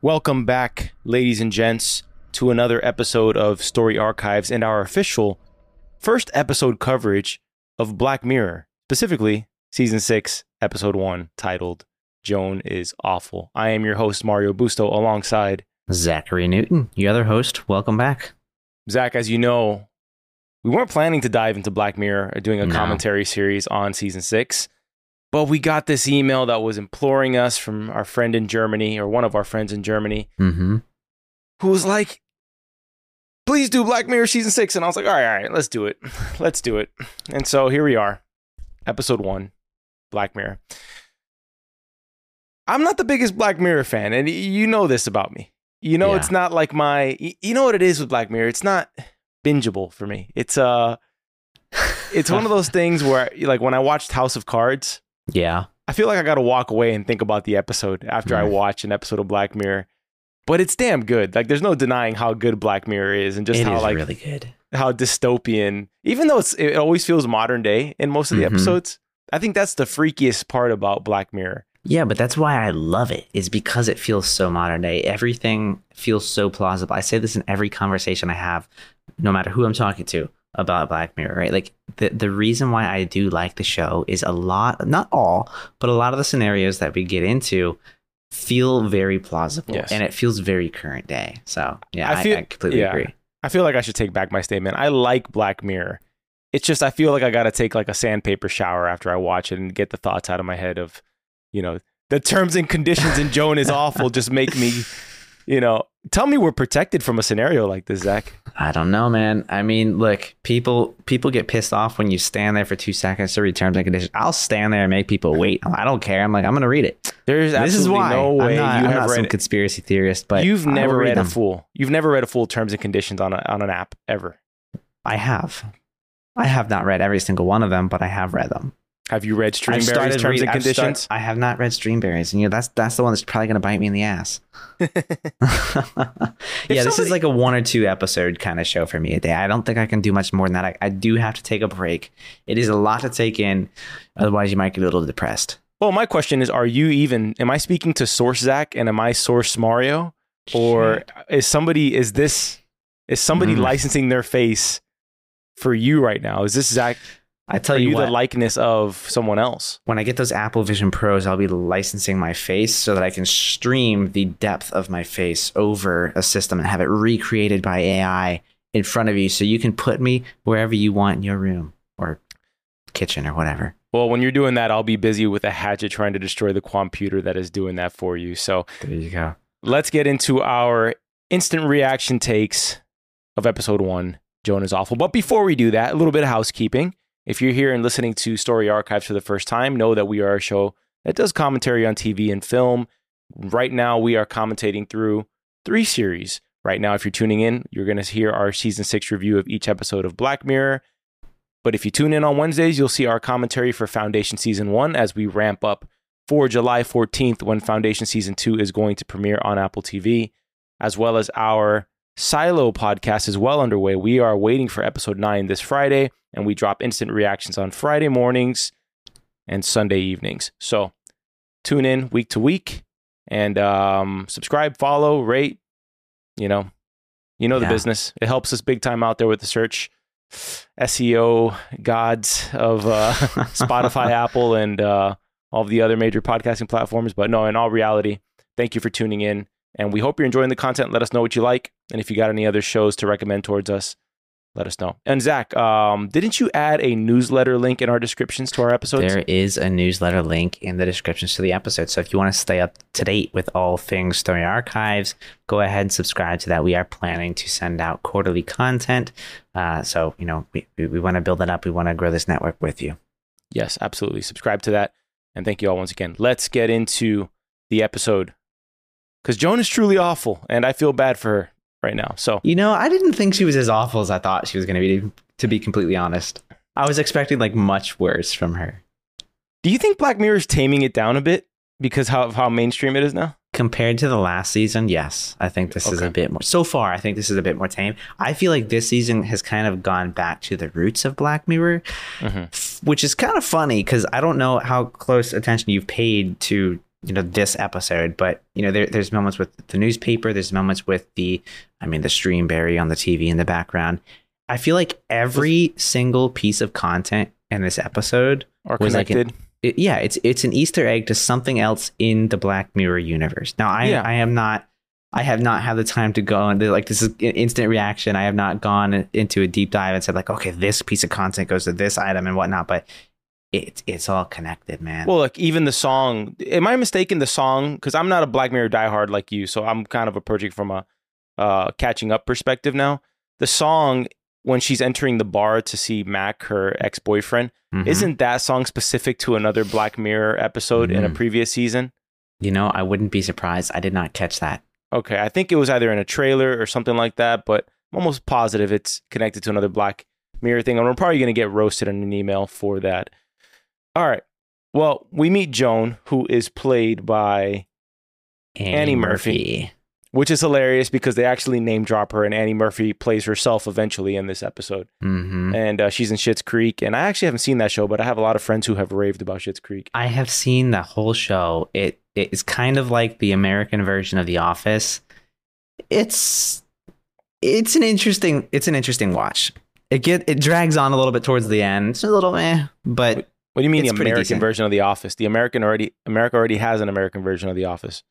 Welcome back, ladies and gents, to another episode of Story Archives and our official first episode coverage of Black Mirror, specifically Season 6, Episode 1, titled Joan is Awful. I am your host, Mario Busto, alongside Zachary Newton, your other host. Welcome back. Zach, as you know, we weren't planning to dive into Black Mirror or doing a commentary series on Season 6, but we got this email that was imploring us from our friend in Germany, or one of our friends in Germany, who was like, please do Black Mirror Season 6. And I was like, all right, let's do it. Let's do it. And so here we are. Episode 1, Black Mirror. I'm not the biggest Black Mirror fan, and you know this about me. You know, it's not like my... You know what it is with Black Mirror? It's not bingeable for me. It's one of those things where, like, when I watched House of Cards... Yeah. I feel like I got to walk away and think about the episode after I watch an episode of Black Mirror. But it's damn good. Like, there's no denying how good Black Mirror is, and just how, like, really good, how dystopian, even though it always feels modern day in most of the episodes. I think that's the freakiest part about Black Mirror. Yeah, but that's why I love it, is because it feels so modern day. Everything feels so plausible. I say this in every conversation I have, no matter who I'm talking to, about Black Mirror, right? Like, the reason why I do like the show is a lot, not all, but a lot of the scenarios that we get into feel very plausible, and it feels very current day. So yeah, I completely agree. I feel like I should take back my statement. I like Black Mirror. It's just, I feel like I got to take like a sandpaper shower after I watch it and get the thoughts out of my head of, you know, the terms and conditions in Joan is Awful just make me, you know, tell me we're protected from a scenario like this, Zach. I don't know, man. I mean, look, people get pissed off when you stand there for 2 seconds to read terms and conditions. I'll stand there and make people wait. I don't care. I'm like, I'm going to read it. There's absolutely no way you have read a conspiracy theorist, but you've never read a full. You've never read a full terms and conditions on an app ever. I have. I have not read every single one of them, but I have read them. Have you read Streamberry's terms and conditions? I have not read Streamberry's, and you know that's the one that's probably going to bite me in the ass. This is like a 1 or 2 episode kind of show for me a day. I don't think I can do much more than that. I do have to take a break. It is a lot to take in, otherwise you might get a little depressed. Well, my question is, am I speaking to Source Zach and am I Source Mario, or is somebody licensing their face for you right now? Is this Zach? I tell you what, the likeness of someone else. When I get those Apple Vision Pros, I'll be licensing my face so that I can stream the depth of my face over a system and have it recreated by AI in front of you, so you can put me wherever you want in your room or kitchen or whatever. Well, when you're doing that, I'll be busy with a hatchet trying to destroy the computer that is doing that for you. So there you go. Let's get into our instant reaction takes of episode 1, Joan is Awful. But before we do that, a little bit of housekeeping. If you're here and listening to Story Archives for the first time, know that we are a show that does commentary on TV and film. Right now, we are commentating through 3 series. Right now, if you're tuning in, you're going to hear our Season 6 review of each episode of Black Mirror. But if you tune in on Wednesdays, you'll see our commentary for Foundation Season 1 as we ramp up for July 14th, when Foundation Season 2 is going to premiere on Apple TV, as well as our Silo podcast is well underway. We are waiting for episode 9 this Friday, and we drop instant reactions on Friday mornings and Sunday evenings. So tune in week to week and subscribe, follow, rate. You know the business. It helps us big time out there with the search SEO gods of Spotify, Apple, and all the other major podcasting platforms. But no, in all reality, thank you for tuning in. And we hope you're enjoying the content. Let us know what you like. And if you got any other shows to recommend towards us, let us know. And Zach, didn't you add a newsletter link in our descriptions to our episodes? There is a newsletter link in the descriptions to the episode. So if you want to stay up to date with all things Story Archives, go ahead and subscribe to that. We are planning to send out quarterly content. So, you know, we want to build it up. We want to grow this network with you. Yes, absolutely. Subscribe to that. And thank you all once again. Let's get into the episode, because Joan is truly awful and I feel bad for her right now. So, you know, I didn't think she was as awful as I thought she was going to be completely honest. I was expecting like much worse from her. Do you think Black Mirror is taming it down a bit because of how mainstream it is now? Compared to the last season, yes. I think this is a bit more. So far, I think this is a bit more tame. I feel like this season has kind of gone back to the roots of Black Mirror, which is kind of funny because I don't know how close attention you've paid to, you know, this episode, but you know, there's moments with the newspaper, there's moments with the Streamberry on the TV in the background. I feel like every single piece of content in this episode are connected. It's an Easter egg to something else in the Black Mirror universe. Now, I have not had the time to go and like, this is an instant reaction. I have not gone into a deep dive and said like, okay, this piece of content goes to this item and whatnot, but it's all connected, man. Well, like even the song, am I mistaken? The song, because I'm not a Black Mirror diehard like you, so I'm kind of approaching from a catching up perspective now. The song when she's entering the bar to see Mac, her ex-boyfriend, isn't that song specific to another Black Mirror episode in a previous season? You know, I wouldn't be surprised. I did not catch that. Okay, I think it was either in a trailer or something like that, but I'm almost positive it's connected to another Black Mirror thing, and we're probably going to get roasted in an email for that. All right. Well, we meet Joan, who is played by Annie Murphy, which is hilarious because they actually name drop her, and Annie Murphy plays herself eventually in this episode. And she's in Schitt's Creek. And I actually haven't seen that show, but I have a lot of friends who have raved about Schitt's Creek. I have seen the whole show. It is kind of like the American version of The Office. It's an interesting watch. It drags on a little bit towards the end. It's a little but. What do you mean the American version of The Office? America already has an American version of The Office.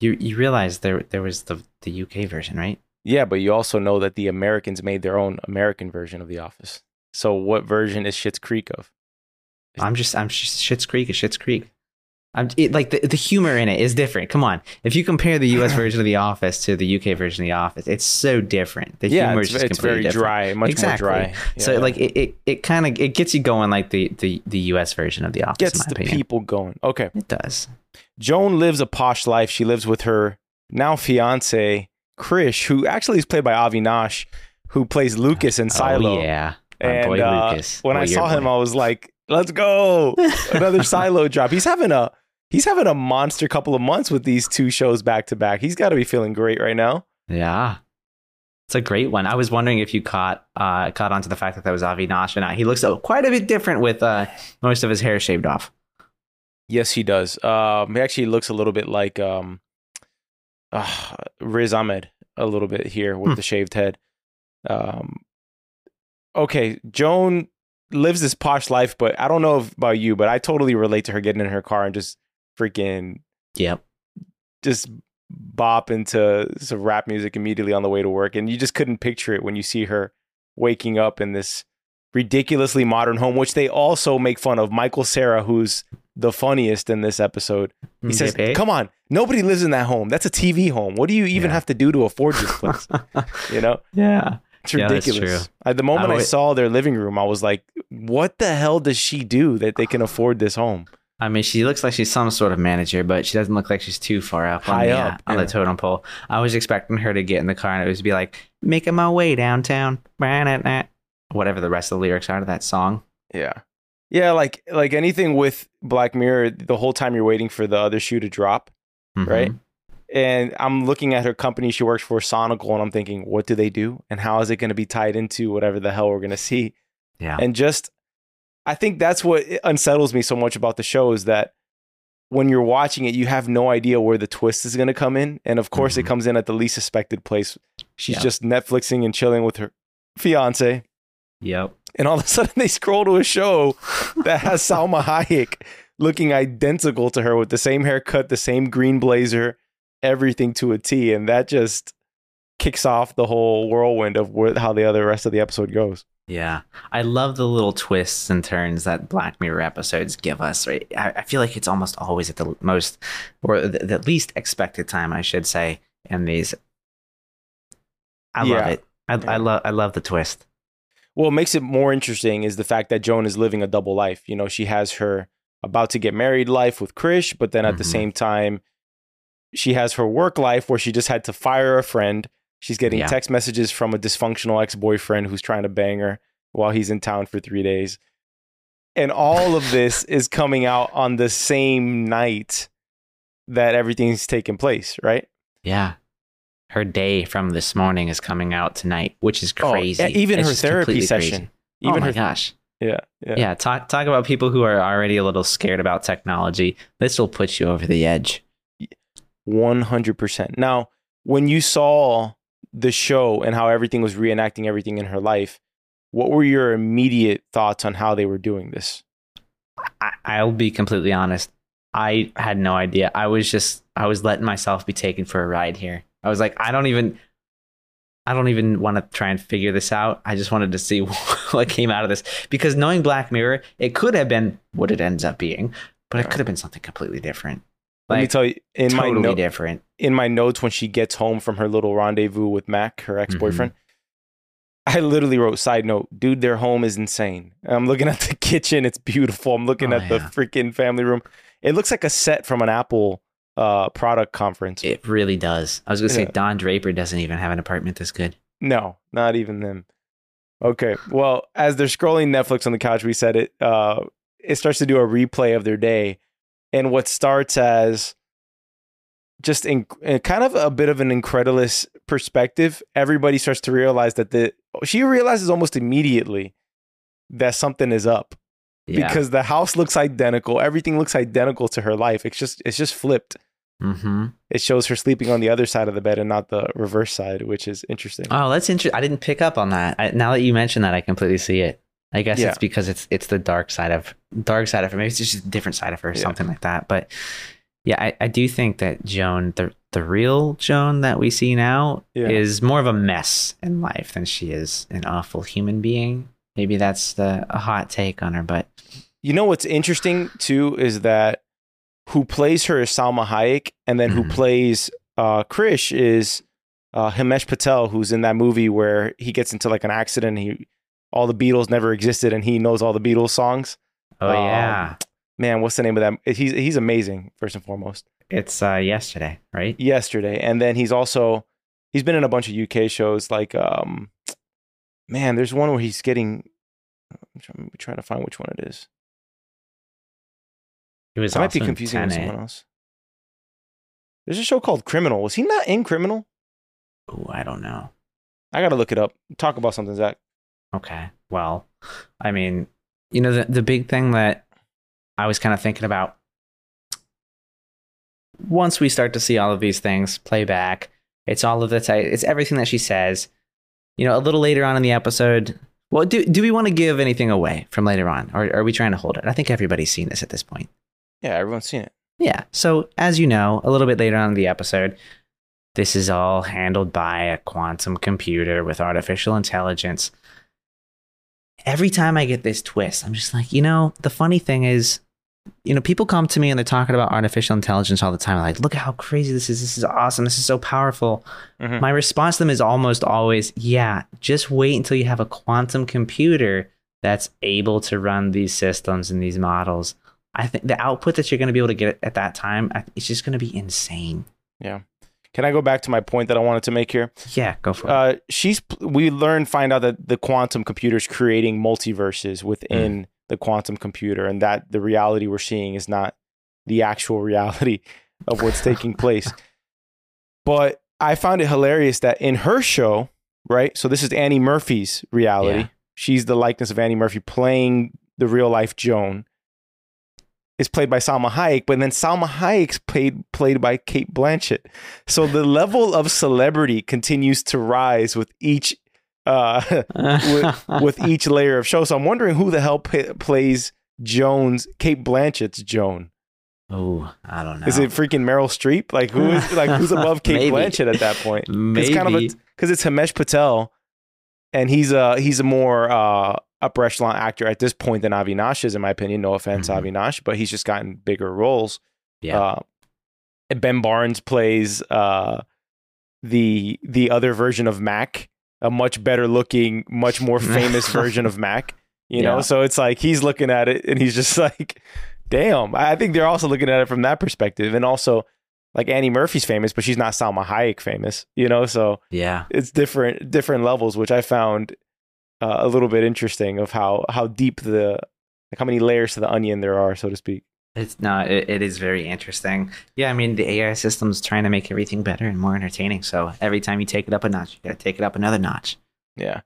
You realize there was the UK version, right? Yeah, but you also know that the Americans made their own American version of The Office. So what version is Schitt's Creek of? Schitt's Creek is Schitt's Creek. The humor in it is different. Come on. If you compare the US version of The Office to the UK version of The Office, it's so different. The humor is just completely different. Dry, much more dry. Yeah, so like it kind of, it gets you going like the US version of The Office. Gets the people going. Okay. It does. Joan lives a posh life. She lives with her now fiance, Krish, who actually is played by Avi Nash, who plays Lucas in Silo. Oh, yeah. And boy, Lucas. When I saw him, I was like, let's go. Another Silo drop. He's having a monster couple of months with these two shows back to back. He's got to be feeling great right now. Yeah, it's a great one. I was wondering if you caught onto the fact that was Avi Nash or not. He looks quite a bit different with most of his hair shaved off. Yes, he does. He actually looks a little bit like Riz Ahmed a little bit here with the shaved head. Okay, Joan lives this posh life, but I don't know about you, but I totally relate to her getting in her car and just freaking just bop into some rap music immediately on the way to work, and you just couldn't picture it when you see her waking up in this ridiculously modern home, which they also make fun of. Michael Cera, who's the funniest in this episode, he says, come on, nobody lives in that home. That's a TV home. What do you even have to do to afford this place? You know? Yeah. It's ridiculous. At the moment I saw their living room, I was like, what the hell does she do that they can afford this home? I mean, she looks like she's some sort of manager, but she doesn't look like she's too far up on the totem pole. I was expecting her to get in the car and it would be like, making my way downtown, whatever the rest of the lyrics are to that song. Yeah. Yeah, like anything with Black Mirror, the whole time you're waiting for the other shoe to drop, right? And I'm looking at her company she works for, Sonical, and I'm thinking, what do they do? And how is it going to be tied into whatever the hell we're going to see? Yeah. And just, I think that's what unsettles me so much about the show, is that when you're watching it, you have no idea where the twist is going to come in. And of course it comes in at the least suspected place. She's just Netflixing and chilling with her fiance. Yep. And all of a sudden they scroll to a show that has Salma Hayek looking identical to her with the same haircut, the same green blazer, everything to a T. And that just kicks off the whole whirlwind of how the rest of the episode goes. Yeah, I love the little twists and turns that Black Mirror episodes give us. Right? I feel like it's almost always at the most, or the least expected time, I should say, in these. I love it. I love the twist. Well, what makes it more interesting is the fact that Joan is living a double life. You know, she has her about to get married life with Krish, but then at the same time, she has her work life where she just had to fire a friend. She's getting text messages from a dysfunctional ex-boyfriend who's trying to bang her while he's in town for 3 days. And all of this is coming out on the same night that everything's taking place, right? Yeah. Her day from this morning is coming out tonight, which is crazy. Even her therapy session. Oh my gosh. Yeah. Talk about people who are already a little scared about technology. This will put you over the edge. 100%. Now, when you saw the show and how everything was reenacting everything in her life, what were your immediate thoughts on how they were doing this? I'll be completely honest. I had no idea. I was letting myself be taken for a ride here. I was like, I don't even want to try and figure this out. I just wanted to see what came out of this, because knowing Black Mirror, it could have been what it ends up being, but it could have been something completely different. Like, let me tell you, in my notes, when she gets home from her little rendezvous with Mac, her ex-boyfriend, I literally wrote, side note, dude, their home is insane. I'm looking at the kitchen. It's beautiful. I'm looking at the freaking family room. It looks like a set from an Apple product conference. It really does. I was gonna say Don Draper doesn't even have an apartment this good. No, not even them. Okay, well, as they're scrolling Netflix on the couch, we said it, it starts to do a replay of their day, and what starts as just kind of a bit of an incredulous perspective, everybody starts to realize that she realizes almost immediately that something is up. Yeah. Because the house looks identical. Everything looks identical to her life. It's just flipped. Mm-hmm. It shows her sleeping on the other side of the bed and not the reverse side, which is interesting. Oh, that's interesting. I didn't pick up on that. Now that you mention that, I completely see it. I guess it's because it's the dark side of her. Maybe it's just a different side of her or something like that. But yeah, I do think that Joan, the real Joan that we see now, is more of a mess in life than she is an awful human being. Maybe that's a hot take on her, but... You know what's interesting, too, is that who plays her is Salma Hayek, and then who plays Krish is Himesh Patel, who's in that movie where he gets into like an accident, and all the Beatles never existed, and he knows all the Beatles songs. Oh, yeah. Man, what's the name of that? He's amazing, first and foremost. It's Yesterday, right? Yesterday, and then he's been in a bunch of UK shows, like... Man, there's one where he's getting... I'm trying to find which one it is. I might be confusing him with someone else. There's a show called Criminal. Was he not in Criminal? Oh, I don't know. I got to look it up. Talk about something, Zach. Okay. Well, I mean, you know, the big thing that I was kind of thinking about, once we start to see all of these things play back, it's everything that she says. You know, a little later on in the episode, well, do we want to give anything away from later on? Or are we trying to hold it? I think everybody's seen this at this point. Yeah, everyone's seen it. Yeah. So, as you know, a little bit later on in the episode, this is all handled by a quantum computer with artificial intelligence. Every time I get this twist, I'm just like, you know, the funny thing is, you know, people come to me and they're talking about artificial intelligence all the time. Like, look at how crazy this is. This is awesome. This is so powerful. Mm-hmm. My response to them is almost always, yeah, just wait until you have a quantum computer that's able to run these systems and these models. I think the output that you're going to be able to get at that time, it's just going to be insane. Yeah. Can I go back to my point that I wanted to make here? Yeah, go for it. We find out that the quantum computer is creating multiverses within the quantum computer, and that the reality we're seeing is not the actual reality of what's taking place. But I found it hilarious that in her show, right? So this is Annie Murphy's reality. Yeah. She's the likeness of Annie Murphy playing the real life Joan. It's played by Salma Hayek, but then Salma Hayek's played by Cate Blanchett. So the level of celebrity continues to rise with each with each layer of show. So I'm wondering who the hell plays Cate Blanchett's Joan. Oh, I don't know. Is it freaking Meryl Streep? Like who's above Cate Blanchett at that point? Maybe. It's kind of because it's Himesh Patel, and he's a more upper echelon actor at this point than Avi Nash is, in my opinion. No offense, Avi Nash, but he's just gotten bigger roles. Yeah. And Ben Barnes plays the other version of Mac, a much better looking, much more famous version of Mac. You know, so it's like he's looking at it and he's just like, damn. I think they're also looking at it from that perspective, and also like Annie Murphy's famous, but she's not Salma Hayek famous. You know, so yeah, it's different levels, which I found a little bit interesting of how deep how many layers to the onion there are, so to speak. It is very interesting. Yeah, I mean, the AI system's trying to make everything better and more entertaining. So every time you take it up a notch, you got to take it up another notch. Yeah.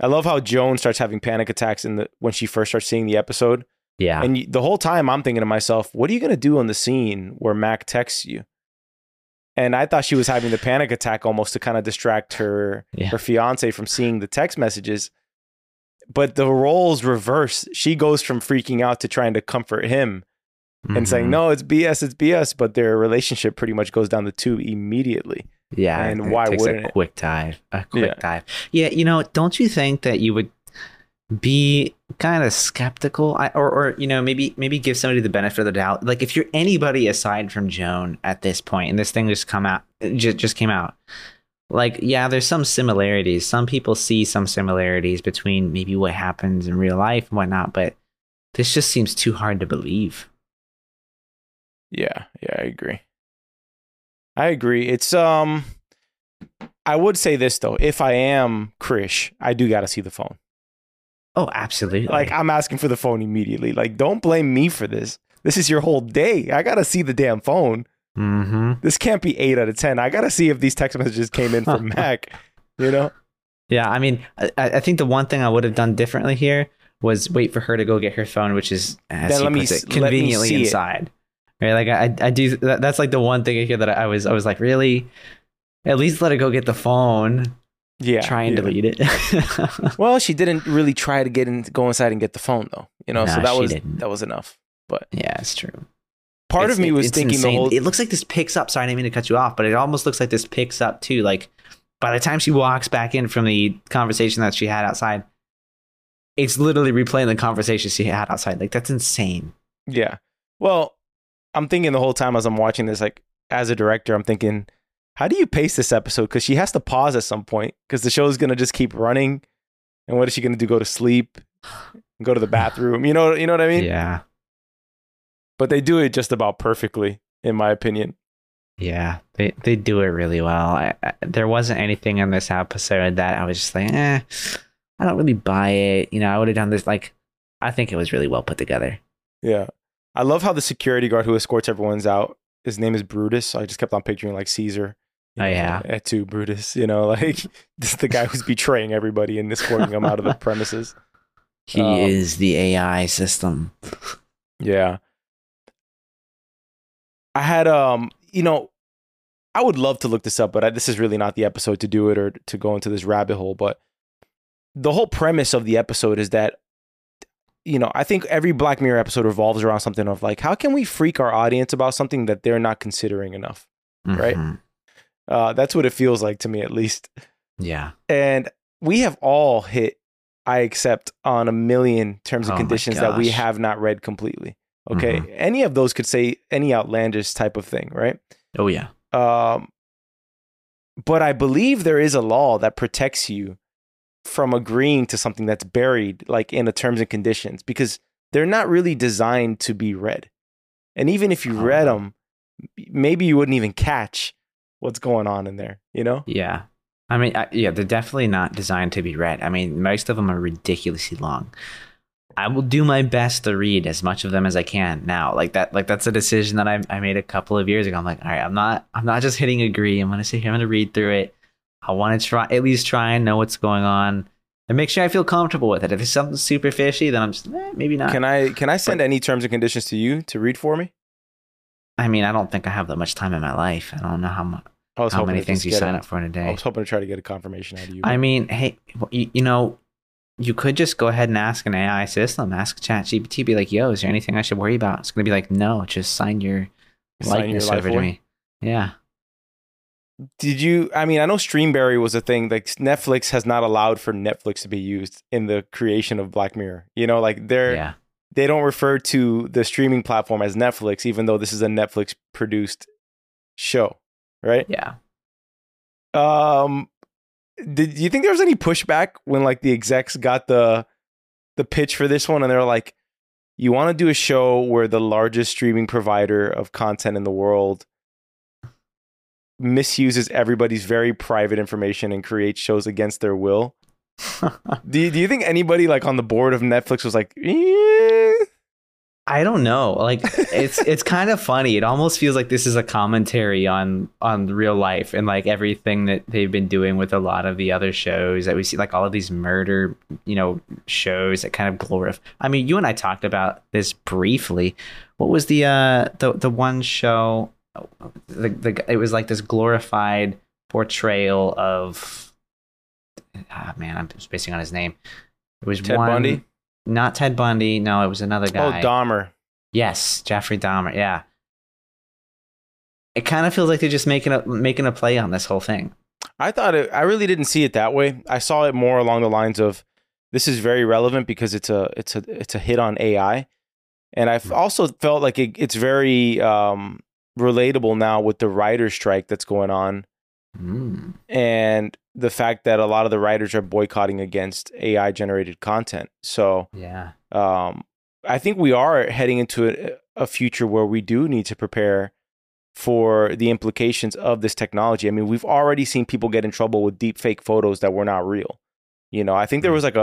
I love how Joan starts having panic attacks when she first starts seeing the episode. Yeah. And the whole time I'm thinking to myself, what are you going to do on the scene where Mac texts you? And I thought she was having the panic attack almost to kind of distract her fiance from seeing the text messages. But the roles reverse. She goes from freaking out to trying to comfort him. Mm-hmm. And saying, no, it's BS, but their relationship pretty much goes down the tube immediately. Yeah. And why wouldn't it? A quick dive. Yeah, you know, don't you think that you would be kind of skeptical or you know, maybe give somebody the benefit of the doubt? Like, if you're anybody aside from Joan at this point, and this thing just came out, like, yeah, there's some similarities. Some people see some similarities between maybe what happens in real life and whatnot, but this just seems too hard to believe. Yeah, I agree. It's I would say this though, if I am Krish, I do got to see the phone. Oh, absolutely. Like, I'm asking for the phone immediately. Like, don't blame me for this. This is your whole day. I got to see the damn phone. Mm-hmm. This can't be 8 out of 10. I got to see if these text messages came in from Mac, you know? Yeah, I mean, I think the one thing I would have done differently here was wait for her to go get her phone, which is, as he puts it, conveniently inside. Right, like I do. That's like the one thing here that I was like, really, at least let her go get the phone. Yeah, try and delete it. Well, she didn't really try to go inside and get the phone though. You know, no, so that was enough. But yeah, it's true. Part of me was thinking insane. It looks like this picks up. Sorry, I didn't mean to cut you off, but it almost looks like this picks up too. Like, by the time she walks back in from the conversation that she had outside, it's literally replaying the conversation she had outside. Like, that's insane. Yeah. Well, I'm thinking the whole time as I'm watching this, like, as a director, I'm thinking, how do you pace this episode? Because she has to pause at some point because the show is going to just keep running. And what is she going to do? Go to sleep, go to the bathroom. You know what I mean? Yeah. But they do it just about perfectly, in my opinion. Yeah, they do it really well. There wasn't anything in this episode that I was just like, I don't really buy it. You know, I would have done this. Like, I think it was really well put together. Yeah. I love how the security guard who escorts everyone's out, his name is Brutus. So I just kept on picturing like Caesar. Oh, yeah. Etu Brutus, you know, like this is the guy who's betraying everybody and escorting them out of the premises. He is the AI system. Yeah. I had, you know, I would love to look this up, but this is really not the episode to do it or to go into this rabbit hole. But the whole premise of the episode is that, you know, I think every Black Mirror episode revolves around something of like, how can we freak our audience about something that they're not considering enough, right? That's what it feels like to me, at least. Yeah. And we have all hit I accept on a million terms and conditions that we have not read completely. Okay. Mm-hmm. Any of those could say any outlandish type of thing, right? Oh, yeah. But I believe there is a law that protects you from agreeing to something that's buried like in the terms and conditions, because they're not really designed to be read. And even if you read them, maybe you wouldn't even catch what's going on in there, you know? Yeah. I mean, they're definitely not designed to be read. I mean, most of them are ridiculously long. I will do my best to read as much of them as I can now. Like that, like that's a decision that I made a couple of years ago. I'm like, all right, I'm not just hitting agree. I'm going to sit here, I'm going to read through it. I want to at least try and know what's going on and make sure I feel comfortable with it. If it's something super fishy, then I'm just, maybe not. Can I send any terms and conditions to you to read for me? I mean, I don't think I have that much time in my life. I don't know how many things you sign up for in a day. I was hoping to try to get a confirmation out of you. I mean, hey, you know, you could just go ahead and ask an AI system, ask ChatGPT, be like, yo, is there anything I should worry about? It's going to be like, no, just sign your likeness over to me. Yeah. I mean, I know Streamberry was a thing. Like, Netflix has not allowed for Netflix to be used in the creation of Black Mirror. You know, like they don't refer to the streaming platform as Netflix, even though this is a Netflix produced show, right? Yeah. Did you think there was any pushback when like the execs got the pitch for this one and they're like, you want to do a show where the largest streaming provider of content in the world misuses everybody's very private information and creates shows against their will? do you think anybody like on the board of Netflix was like, I don't know. Like, it's kind of funny. It almost feels like this is a commentary on real life and like everything that they've been doing with a lot of the other shows that we see, like all of these murder, you know, shows that kind of glorify. I mean, you and I talked about this briefly. What was the one show? It was like this glorified portrayal of, I'm spacing on his name. It was Ted Bundy. Not Ted Bundy. No, it was another guy. Oh, Dahmer. Yes, Jeffrey Dahmer. Yeah. It kind of feels like they're just making a play on this whole thing. I really didn't see it that way. I saw it more along the lines of this is very relevant because it's a hit on AI, and I've also felt like it's very relatable now with the writer's strike that's going on, and the fact that a lot of the writers are boycotting against AI generated content. So yeah, I think we are heading into a future where we do need to prepare for the implications of this technology. I mean, we've already seen people get in trouble with deep fake photos that were not real. You know, I think there was like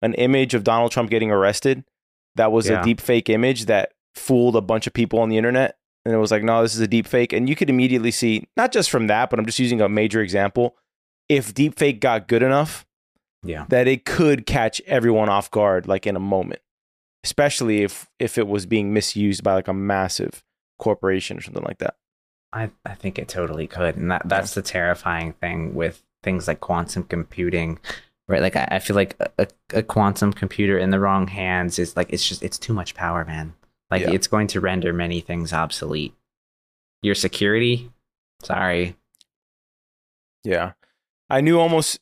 an image of Donald Trump getting arrested that was a deep fake image that fooled a bunch of people on the internet. And it was like, no, this is a deep fake. And you could immediately see, not just from that, but I'm just using a major example, if deepfake got good enough, that it could catch everyone off guard, like in a moment, especially if it was being misused by like a massive corporation or something like that. I think it totally could. And that's the terrifying thing with things like quantum computing, right? Like I feel like a quantum computer in the wrong hands is like, it's too much power, man. Like it's going to render many things obsolete. Your security. Sorry. Yeah. I knew almost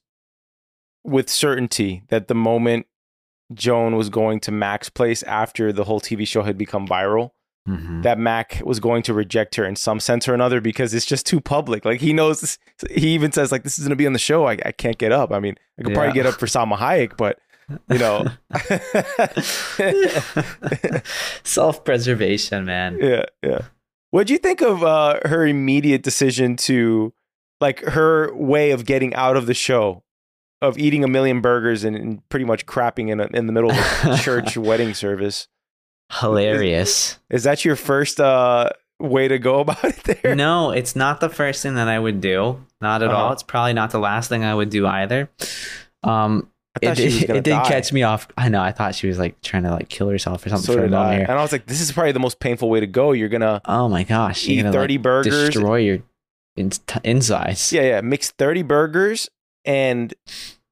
with certainty that the moment Joan was going to Mac's place after the whole TV show had become viral, that Mac was going to reject her in some sense or another because it's just too public. Like he knows this, he even says like, this is going to be on the show. I can't get up. I mean, I could probably get up for Salma Hayek, but you know, self-preservation, man. Yeah. Yeah. What'd you think of her immediate decision to, like her way of getting out of the show, of eating a million burgers and pretty much crapping in the middle of a church wedding service? Hilarious. Is that your first way to go about it there? No, it's not the first thing that I would do. Not at all. It's probably not the last thing I would do either. It did catch me off. I know. I thought she was like trying to like kill herself or something. So did I. And I was like, this is probably the most painful way to go. You're going to, oh my gosh, eat 30 burgers. Destroy your insides. Yeah. Mix 30 burgers and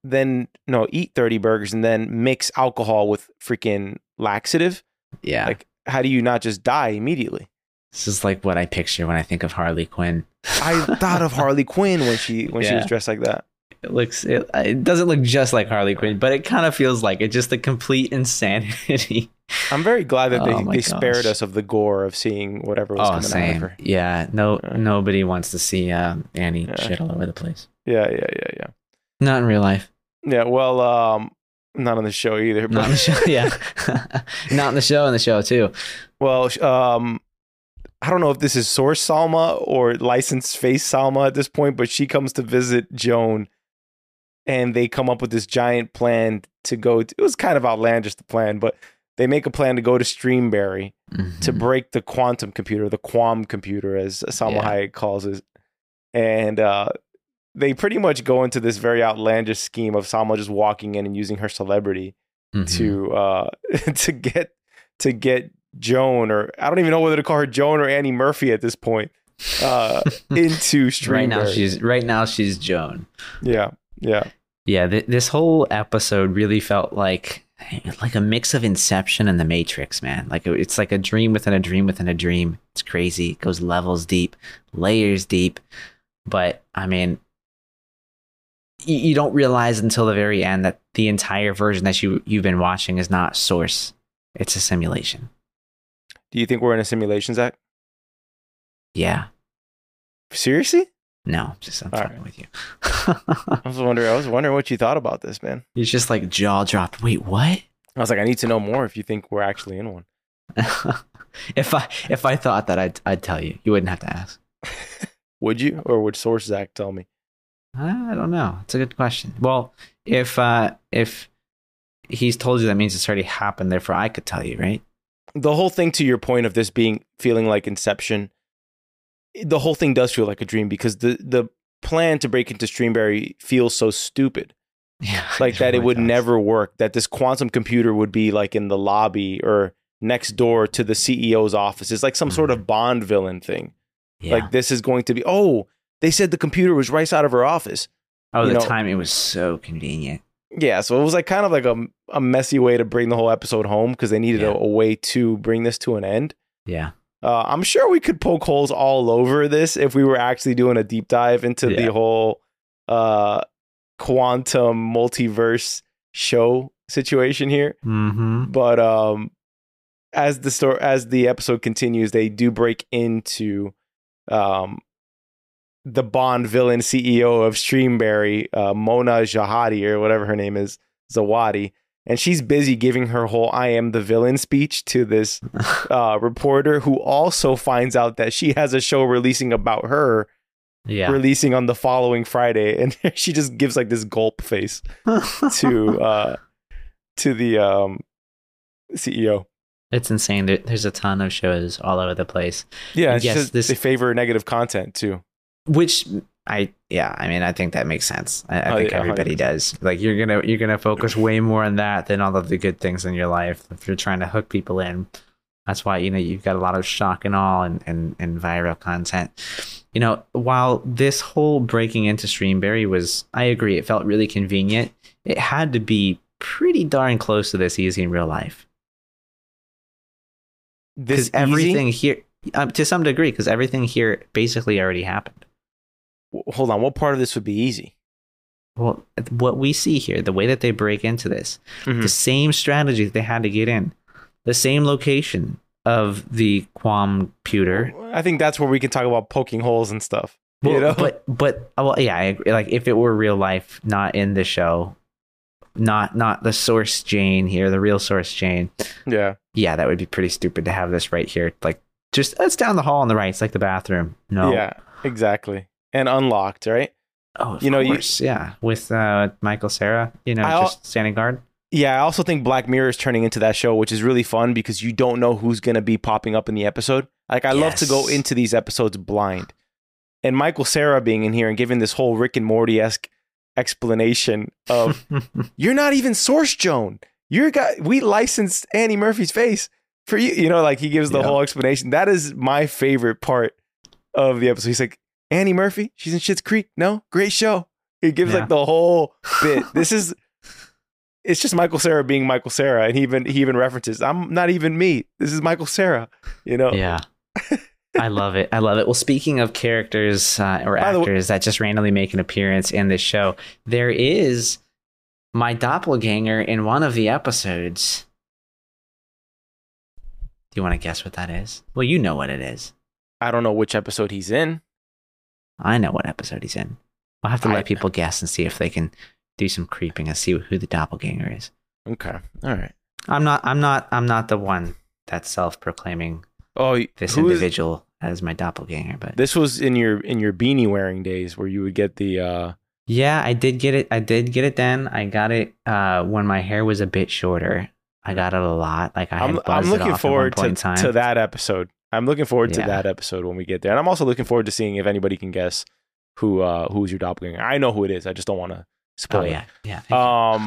then eat 30 burgers and then mix alcohol with freaking laxative. Yeah. Like, how do you not just die immediately? This is like what I picture when I think of Harley Quinn. I thought of Harley Quinn when she was dressed like that. It doesn't look just like Harley Quinn, but it kind of feels like it. Just the complete insanity. I'm very glad that they spared us of the gore of seeing whatever was coming out of her. Yeah, nobody wants to see Annie shit all over the place. Yeah. Not in real life. Yeah, well, not on the show either. But. Not on the show, yeah. Not in the show, and the show too. Well, I don't know if this is source Salma or licensed face Salma at this point, but she comes to visit Joan. And they come up with this giant plan to go. It was kind of outlandish, the plan, but they make a plan to go to Streamberry to break the quantum computer, the quam computer, as Salma Hayek calls it. And they pretty much go into this very outlandish scheme of Salma just walking in and using her celebrity to get Joan, or I don't even know whether to call her Joan or Annie Murphy at this point, into Streamberry. Right now she's Joan. Yeah. Yeah. Yeah. This whole episode really felt like a mix of Inception and The Matrix, man. Like it's like a dream within a dream within a dream. It's crazy. It goes levels deep, layers deep. But I mean, you don't realize until the very end that the entire version that you've been watching is not source. It's a simulation. Do you think we're in a simulation, Zach? Yeah. Seriously? No, just I'm fucking with you. I was wondering what you thought about this, man. You're just like jaw dropped. Wait, what? I was like, I need to know more if you think we're actually in one. If I thought that, I'd tell you. You wouldn't have to ask. Would you? Or would Source Zach tell me? I don't know. It's a good question. Well, if he's told you, that means it's already happened. Therefore, I could tell you, right? The whole thing, to your point of this being feeling like Inception, the whole thing does feel like a dream because the plan to break into Streamberry feels so stupid. Yeah, like that it would never work. That this quantum computer would be like in the lobby or next door to the CEO's office. It's like some sort of Bond villain thing. Yeah. Like this is going to be, oh, they said the computer was right out of her office. Oh, you know? Time it was so convenient. Yeah, so it was like kind of like a messy way to bring the whole episode home because they needed a way to bring this to an end. Yeah. I'm sure we could poke holes all over this if we were actually doing a deep dive into the whole quantum multiverse show situation here. Mm-hmm. But as the episode continues, they do break into the Bond villain CEO of Streamberry, Mona Zawadi or whatever her name is, Zawadi. And she's busy giving her whole I am the villain speech to this reporter who also finds out that she has a show releasing about her releasing on the following Friday. And she just gives like this gulp face to the CEO. It's insane. There's a ton of shows all over the place. Yeah. And yes, they favor negative content too. Which I think that makes sense. I think everybody does. Like you're gonna focus way more on that than all of the good things in your life if you're trying to hook people in. That's why, you know, you've got a lot of shock and awe and viral content. You know, while this whole breaking into Streamberry was, I agree, it felt really convenient, it had to be pretty darn close to this easy in real life. This everything here to some degree, because everything here basically already happened. Hold on, what part of this would be easy? Well, what we see here, the way that they break into this, the same strategy that they had to get in, the same location of the quantum computer. I think that's where we can talk about poking holes and stuff. Well, you know? But I agree. Like if it were real life, not in the show, not the source Jane here, the real source Jane. Yeah, that would be pretty stupid to have this right here. Like just it's down the hall on the right. It's like the bathroom. No. Yeah, exactly. And unlocked, right? Oh, of course. With Michael Cera, just standing guard. Yeah, I also think Black Mirror is turning into that show, which is really fun because you don't know who's going to be popping up in the episode. Like, I love to go into these episodes blind. And Michael Cera being in here and giving this whole Rick and Morty-esque explanation of, you're not even Source Joan. We licensed Annie Murphy's face for you. You know, like, he gives the whole explanation. That is my favorite part of the episode. He's like, Annie Murphy, she's in Schitt's Creek. No, great show. It gives like the whole bit. It's just Michael Cera being Michael Cera, and he even references, I'm not even me. This is Michael Cera. You know. Yeah, I love it. Well, speaking of characters or actors that just randomly make an appearance in this show, there is my doppelganger in one of the episodes. Do you want to guess what that is? Well, you know what it is. I don't know which episode he's in. I know what episode he's in. I'll have to let people guess and see if they can do some creeping and see who the doppelganger is. Okay. All right. I'm not the one that's self-proclaiming this individual as my doppelganger, but this was in your beanie wearing days where you would get the Yeah, I did get it then. I got it when my hair was a bit shorter. I got it a lot. Like I'm looking forward to that episode. I'm looking forward to that episode when we get there. And I'm also looking forward to seeing if anybody can guess who's your doppelganger. I know who it is. I just don't want to spoil it. Yeah.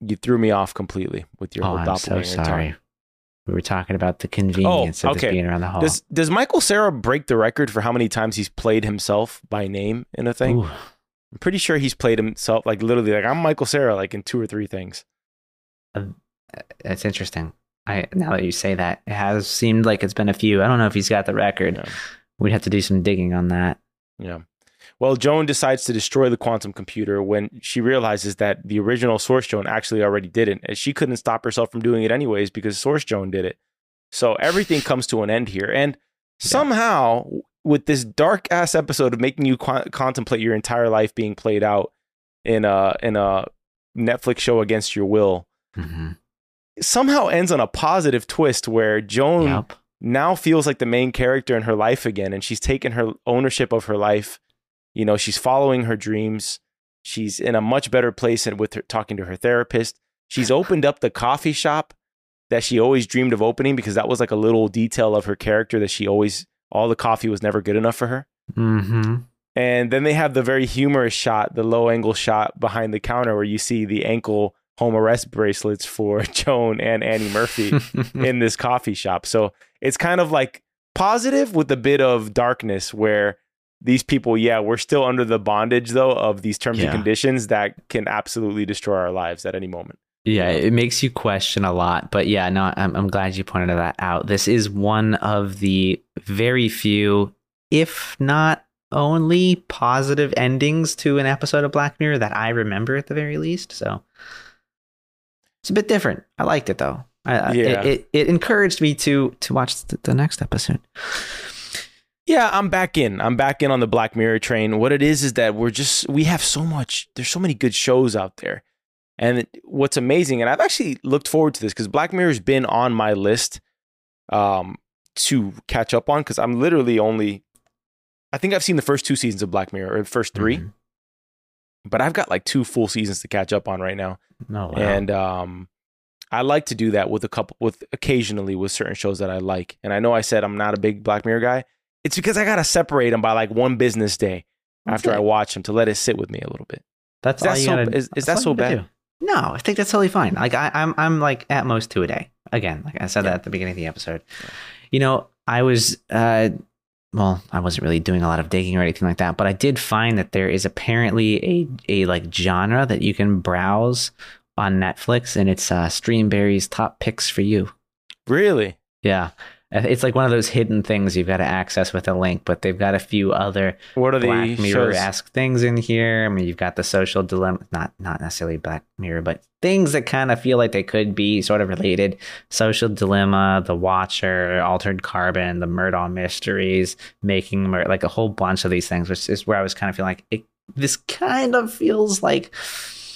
You threw me off completely with your whole doppelganger. I'm so sorry. We were talking about the convenience of this being around the hall. Does Michael Cera break the record for how many times he's played himself by name in a thing? Ooh. I'm pretty sure he's played himself, like literally, like I'm Michael Cera, like in 2 or 3 things. That's interesting. Now that you say that, it has seemed like it's been a few. I don't know if he's got the record, We'd have to do some digging on that. Yeah. Well, Joan decides to destroy the quantum computer when she realizes that the original Source Joan actually already did it. And she couldn't stop herself from doing it anyways because Source Joan did it. So everything comes to an end here. And somehow, with this dark ass episode of making you contemplate your entire life being played out in a Netflix show against your will, it somehow ends on a positive twist where Joan now feels like the main character in her life again. And she's taken her ownership of her life. You know, she's following her dreams. She's in a much better place and with her, talking to her therapist. She's opened up the coffee shop that she always dreamed of opening because that was like a little detail of her character that she always, all the coffee was never good enough for her. Mm-hmm. And then they have the very humorous shot, the low angle shot behind the counter where you see the ankle home arrest bracelets for Joan and Annie Murphy in this coffee shop. So it's kind of like positive with a bit of darkness where these people, we're still under the bondage, though, of these terms and conditions that can absolutely destroy our lives at any moment. Yeah, it makes you question a lot. But yeah, no, I'm glad you pointed that out. This is one of the very few, if not only, positive endings to an episode of Black Mirror that I remember at the very least. So it's a bit different. I liked it, though. It encouraged me to watch the next episode. Yeah, I'm back in. I'm back in on the Black Mirror train. What it is that we have so much. There's so many good shows out there. And what's amazing, and I've actually looked forward to this because Black Mirror's been on my list to catch up on because I'm literally only, I think I've seen the first 2 seasons of Black Mirror, or the first 3. But I've got like 2 full seasons to catch up on right now. No, wow. And I like to do that occasionally with certain shows that I like. And I know I said I'm not a big Black Mirror guy. It's because I got to separate them by like one business day after I watch them to let it sit with me a little bit. Is that so bad? No, I think that's totally fine. Like I'm like at most 2 a day. Again, like I said that at the beginning of the episode. You know, I was, I wasn't really doing a lot of digging or anything like that, but I did find that there is apparently a like genre that you can browse on Netflix, and it's Streamberry's top picks for you. Really? Yeah. It's like one of those hidden things you've got to access with a link, but they've got a few other Black Mirror-esque things in here. I mean, you've got the social dilemma, not necessarily Black Mirror, but things that kind of feel like they could be sort of related. Social Dilemma, The Watcher, Altered Carbon, The Murdoch Mysteries, like a whole bunch of these things, which is where I was kind of feeling like this kind of feels like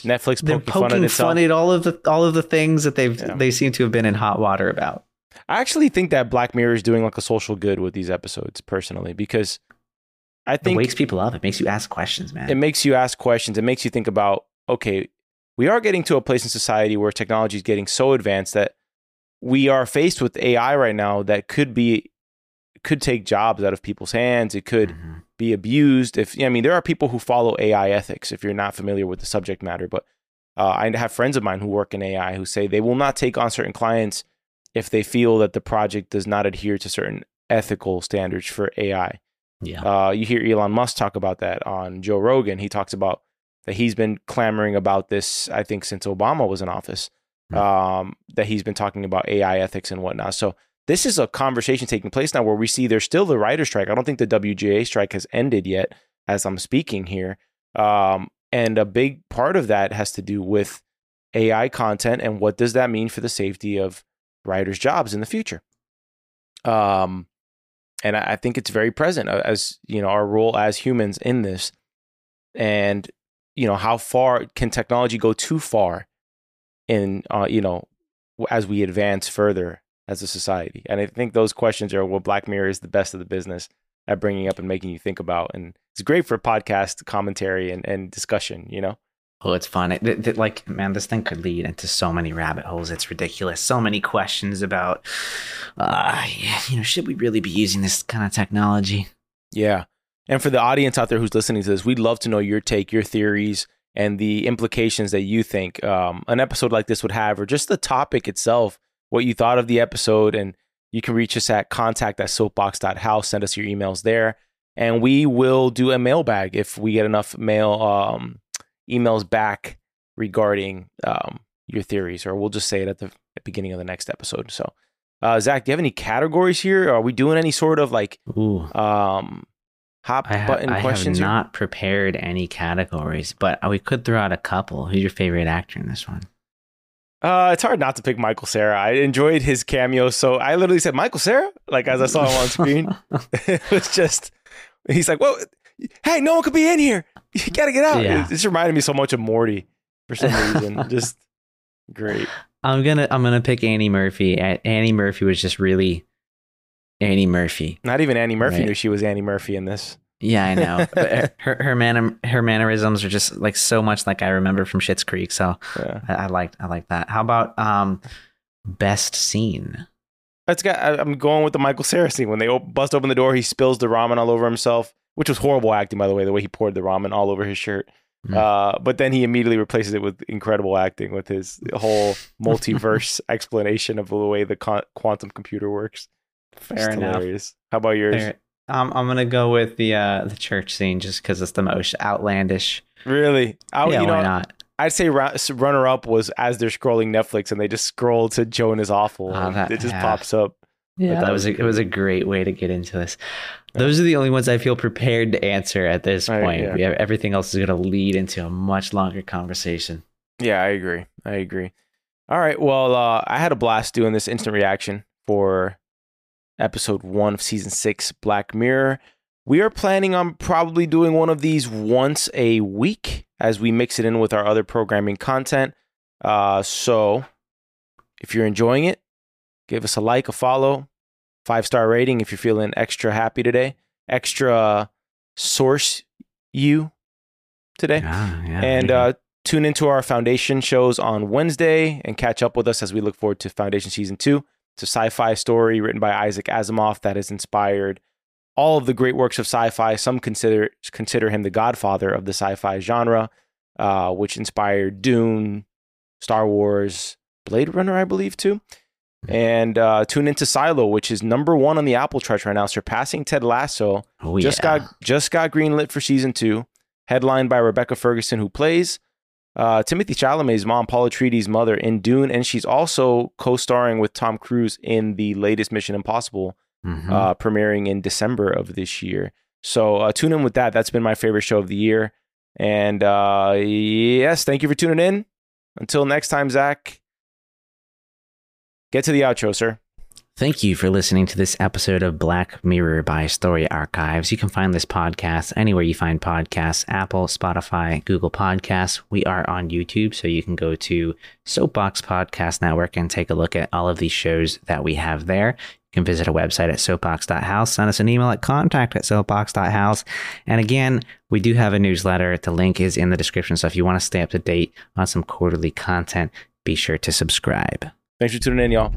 Netflix they're poking fun at all of the things that they seem to have been in hot water about. I actually think that Black Mirror is doing like a social good with these episodes personally, because I think it wakes people up. It makes you ask questions, man. It makes you ask questions. It makes you think about, okay, we are getting to a place in society where technology is getting so advanced that we are faced with AI right now that could take jobs out of people's hands. It could be abused. There are people who follow AI ethics if you're not familiar with the subject matter, but I have friends of mine who work in AI who say they will not take on certain clients if they feel that the project does not adhere to certain ethical standards for AI. Yeah. You hear Elon Musk talk about that on Joe Rogan. He talks about that he's been clamoring about this, I think, since Obama was in office, that he's been talking about AI ethics and whatnot. So this is a conversation taking place now where we see there's still the writer's strike. I don't think the WGA strike has ended yet as I'm speaking here. And a big part of that has to do with AI content and what does that mean for the safety of writers' jobs in the future. And I think it's very present as, you know, our role as humans in this, and, you know, how far can technology go too far in, you know, as we advance further as a society. And I think those questions are what Black Mirror is the best of the business at bringing up and making you think about. And it's great for podcast commentary and discussion, you know? Oh, it's fun. Like, man, this thing could lead into so many rabbit holes. It's ridiculous. So many questions about, you know, should we really be using this kind of technology? Yeah. And for the audience out there who's listening to this, we'd love to know your take, your theories, and the implications that you think an episode like this would have, or just the topic itself, what you thought of the episode. And you can reach us at contact@soapbox.house. Send us your emails there. And we will do a mailbag if we get enough emails back regarding your theories, or we'll just say it at the beginning of the next episode. So Zach, do you have any categories here? Are we doing any sort of like questions? I have not prepared any categories, but we could throw out a couple. Who's your favorite actor in this one? It's hard not to pick Michael Cera. I enjoyed his cameo, so I literally said Michael Cera, like as I saw him on screen. It was just, he's like, well, hey, no one could be in here. You gotta get out. Yeah. This reminded me so much of Morty for some reason. Just great. I'm gonna pick Annie Murphy. Annie Murphy was just really Annie Murphy. Not even Annie Murphy knew she was Annie Murphy in this. Yeah, I know. her mannerisms are just like so much like I remember from Schitt's Creek. So yeah. I liked that. How about best scene? I'm going with the Michael Cera scene when they bust open the door. He spills the ramen all over himself, which was horrible acting, by the way he poured the ramen all over his shirt. But then he immediately replaces it with incredible acting with his whole multiverse explanation of the way the quantum computer works. Fair enough. Hilarious. How about yours? I'm gonna go with the church scene just because it's the most outlandish. Really? Why not? I'd say runner-up was as they're scrolling Netflix and they just scroll to Joan is Awful. It just pops up. Yeah, that was it was a great way to get into this. Those are the only ones I feel prepared to answer at this point. Yeah. Everything else is going to lead into a much longer conversation. Yeah, I agree. All right. Well, I had a blast doing this instant reaction for episode 1 of season 6, Black Mirror. We are planning on probably doing one of these once a week as we mix it in with our other programming content. So if you're enjoying it, give us a like, a follow, 5-star rating if you're feeling extra happy today, extra source you today. Yeah, and tune into our Foundation shows on Wednesday and catch up with us as we look forward to Foundation Season 2. It's a sci-fi story written by Isaac Asimov that has inspired all of the great works of sci-fi. Some consider him the godfather of the sci-fi genre, which inspired Dune, Star Wars, Blade Runner, I believe, too. And tune into Silo, which is #1 on the Apple charts right now, surpassing Ted Lasso. Just got greenlit for season 2, headlined by Rebecca Ferguson, who plays Timothy Chalamet's mom, Paula Atreides' mother, in Dune, and she's also co-starring with Tom Cruise in the latest Mission Impossible, premiering in December of this year. So tune in with that. That's been my favorite show of the year. And yes, thank you for tuning in. Until next time, Zach. Get to the outro, sir. Thank you for listening to this episode of Black Mirror by Story Archives. You can find this podcast anywhere you find podcasts, Apple, Spotify, Google Podcasts. We are on YouTube, so you can go to Soapbox Podcast Network and take a look at all of these shows that we have there. You can visit our website at soapbox.house, send us an email at contact@soapbox.house. And again, we do have a newsletter. The link is in the description. So if you want to stay up to date on some quarterly content, be sure to subscribe. Thanks for tuning in, y'all.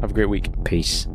Have a great week. Peace.